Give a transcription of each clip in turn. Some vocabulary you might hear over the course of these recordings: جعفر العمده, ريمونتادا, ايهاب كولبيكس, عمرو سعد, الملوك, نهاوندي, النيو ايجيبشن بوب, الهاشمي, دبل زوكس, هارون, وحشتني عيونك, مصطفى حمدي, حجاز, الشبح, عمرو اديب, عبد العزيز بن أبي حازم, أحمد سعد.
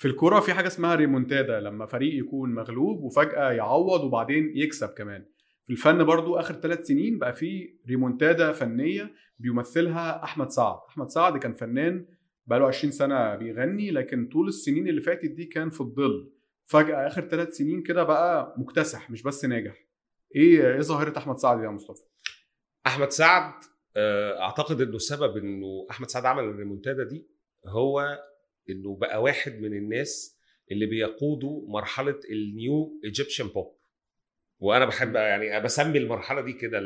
في الكوره في حاجه اسمها ريمونتادا، لما فريق يكون مغلوب وفجاه يعوض وبعدين يكسب كمان. في الفن برضو اخر 3 سنين بقى في ريمونتادا فنيه بيمثلها احمد سعد. احمد سعد كان فنان بقاله 20 سنه بيغني، لكن طول السنين اللي فاتت دي كان في الظل، فجاه اخر 3 سنين كده بقى مكتسح مش بس ناجح. ايه ظاهره احمد سعد يا مصطفى؟ احمد سعد اعتقد انه السبب انه احمد سعد عمل الريمونتادا دي هو انه بقى واحد من الناس اللي بيقودوا مرحله النيو ايجيبشن بوب، وانا بحب يعني بسمي المرحله دي كده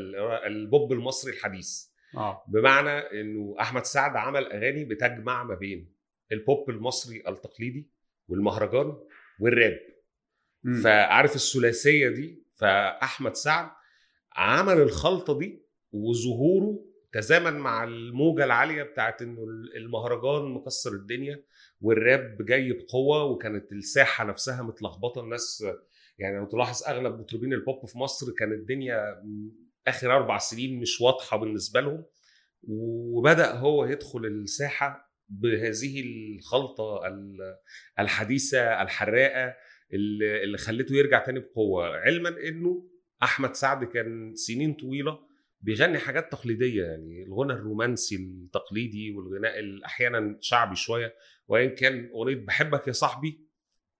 البوب المصري الحديث. بمعنى انه احمد سعد عمل اغاني بتجمع ما بين البوب المصري التقليدي والمهرجان والراب، فعارف الثلاثيه دي. فاحمد سعد عمل الخلطه دي، وظهوره تزامن مع الموجه العاليه بتاعت انه المهرجان مكسر الدنيا والراب جاي بقوه، وكانت الساحه نفسها متلخبطه. الناس يعني لو تلاحظ اغلب مطربين البوب في مصر كان الدنيا اخر 4 سنين مش واضحه بالنسبه لهم، وبدا هو يدخل الساحه بهذه الخلطه الحديثه الحراقه اللي خلته يرجع تاني بقوه. علما انه احمد سعد كان سنين طويله بيغني حاجات تقليديه، يعني الغنى الرومانسي التقليدي والغناء احيانا شعبي شويه. وان كان اغنيه بحبك يا صاحبي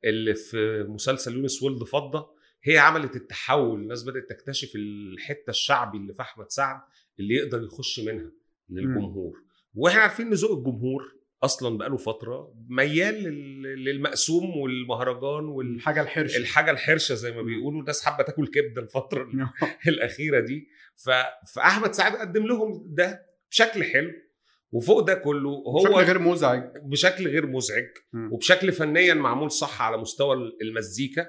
اللي في مسلسل يونس ولد فضه هي عملت التحول، الناس بدات تكتشف الحته الشعبي اللي في احمد سعد اللي يقدر يخش منها للجمهور. واحنا عارفين ان ذوق الجمهور اصلا بقاله فتره ميال للمقسوم والمهرجان والحاجه الحرشه، الحاجه الحرشه زي ما بيقولوا. الناس حابه تاكل كبده الفتره الاخيره دي، فاحمد سعد قدم لهم ده بشكل حلو. وفوق ده كله هو بشكل غير مزعج وبشكل فنيا معمول صح على مستوى المزيكا.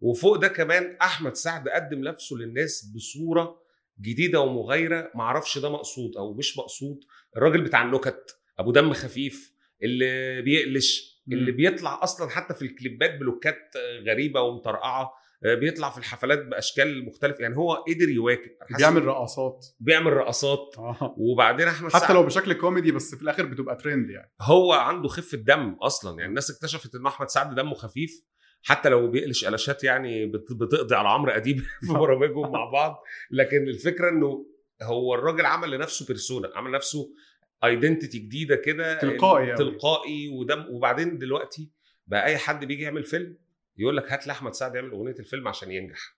وفوق ده كمان احمد سعد قدم نفسه للناس بصوره جديده ومغايره، معرفش ده مقصود او مش مقصود. الراجل بتاع النكت ابو دم خفيف اللي بيقلش، اللي بيطلع اصلا حتى في الكليبات بلوكات غريبه ومطرقعه، بيطلع في الحفلات باشكال مختلفه. يعني هو قدر يواكب، بيعمل رقصات وبعدين احمد سعد حتى لو بشكل كوميدي بس في الاخر بتبقى ترند. يعني هو عنده خفه دم اصلا، يعني الناس اكتشفت ان احمد سعد دمه خفيف حتى لو بيقلش قلشات يعني بتقضي على عمرو اديب في برامجهم مع بعض. لكن الفكره انه هو الراجل عمل لنفسه بيرسونا، عمل لنفسه ايدنتيتي جديده كده تلقائي ودم. وبعدين دلوقتي بقى اي حد بيجي يعمل فيلم يقول لك هات لاحمد سعد يعمل اغنيه الفيلم عشان ينجح.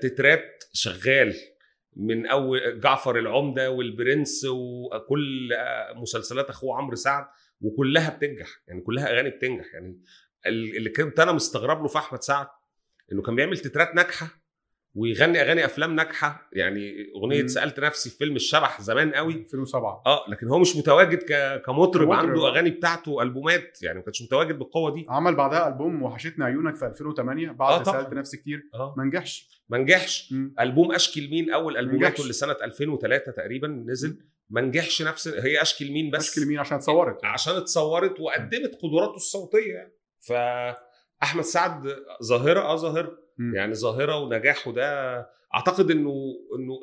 تتراب شغال من اول جعفر العمده والبرنس وكل مسلسلات اخوه عمرو سعد، وكلها بتنجح، يعني كلها اغاني بتنجح. يعني اللي كنت انا مستغرب له في احمد سعد انه كان بيعمل تترات ناجحه ويغني اغاني افلام ناجحه. يعني اغنيه سالت نفسي في فيلم الشبح زمان قوي 2007، لكن هو مش متواجد كمطرب، عنده اغاني بتاعته البومات، يعني ما كانش متواجد بالقوه دي. عمل بعدها البوم وحشتني عيونك في 2008 بعد سالت نفسي كتير، ما نجحش. البوم اشكي مين اول البوماته اللي سنه 2003 تقريبا نزل، ما نجحش. نفس هي اشكي مين، بس اشكي مين عشان اتصورت وقدمت قدراته الصوتيه. فاحمد سعد ظاهره، يعني ظاهره ونجاحه ده اعتقد انه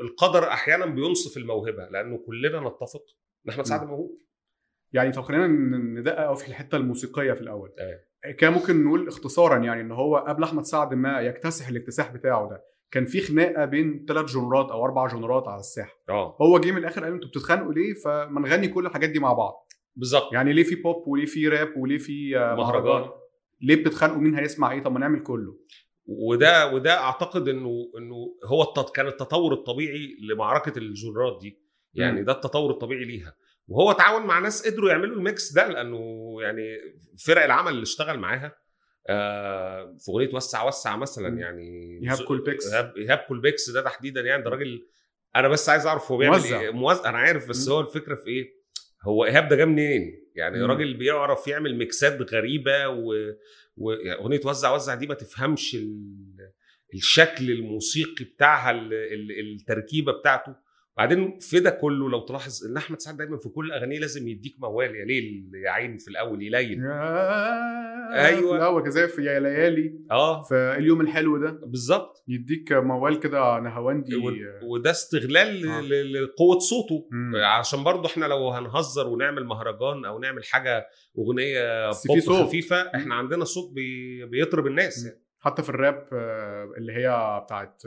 القدر احيانا بينصف الموهبه، لانه كلنا نتفق ان احمد سعد موهوب. يعني طب خلينا ندقق قوي في الحته الموسيقيه في الاول. كان ممكن نقول اختصارا يعني ان هو قبل احمد سعد ما يكتسح الاكتساح بتاعه ده كان في خناقه بين 3 جنرات او 4 جنرات على الساحه. هو جه من الاخر قال انتوا بتتخانقوا ليه، فما نغني كل الحاجات دي مع بعض. بالظبط، يعني ليه في بوب وليه في راب وليه في مهرجان، ليه بتتخانقوا مين هيسمع ايه، طب ما نعمل كله. وده اعتقد انه هو كان التطور الطبيعي لمعركه الجنرات دي، يعني ده التطور الطبيعي ليها. وهو تعاون مع ناس قدروا يعملوا الميكس ده، لانه يعني فرق العمل اللي اشتغل معاها في اغنيه وسع مثلا، يعني ايهاب كولبيكس ده تحديدا، يعني ده راجل انا بس عايز اعرف هو بيعمل ايه. انا عارف، بس هو الفكره في ايه، هو ايهاب ده جه منين؟ يعني راجل بيعرف يعمل ميكسات غريبه. واغنيه وزع دي ما تفهمش الشكل الموسيقي بتاعها، التركيبه بتاعته. بعدين في ده كله لو تلاحظ ان احمد سعد دايما في كل اغانيه لازم يديك موال، يا ليل يا عين في الاول، يليل ايوه في الاول كذا في يا ليالي في اليوم الحلو ده بالظبط يديك موال كده نهاوندي وده استغلال لقوه صوته عشان برضه احنا لو هنهزر ونعمل مهرجان او نعمل حاجه اغنيه بوب خفيفه احنا عندنا صوت بيطرب الناس يعني. حتى في الراب اللي هي بتاعت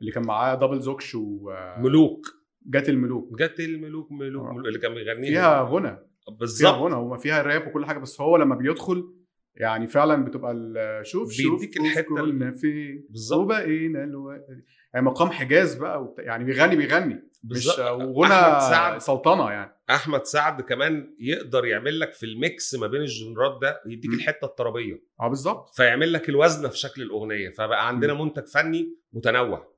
اللي كان معاه دبل زوكس وملوك جت الملوك اللي كان بيغني فيها غنى بالظبط غنى وما فيها راب وكل حاجه بس هو لما بيدخل يعني فعلا بتبقى شوف بيديك الحته اللي فيه بالظبط وبقينا يعني مقام حجاز بقى يعني بيغني مش وغنى سلطنه يعني. احمد سعد كمان يقدر يعمل لك في الميكس ما بين الجنرات ده يديك الحته الطربيه بالظبط فيعمل لك الوزنه في شكل الاغنيه فبقى عندنا منتج فني متنوع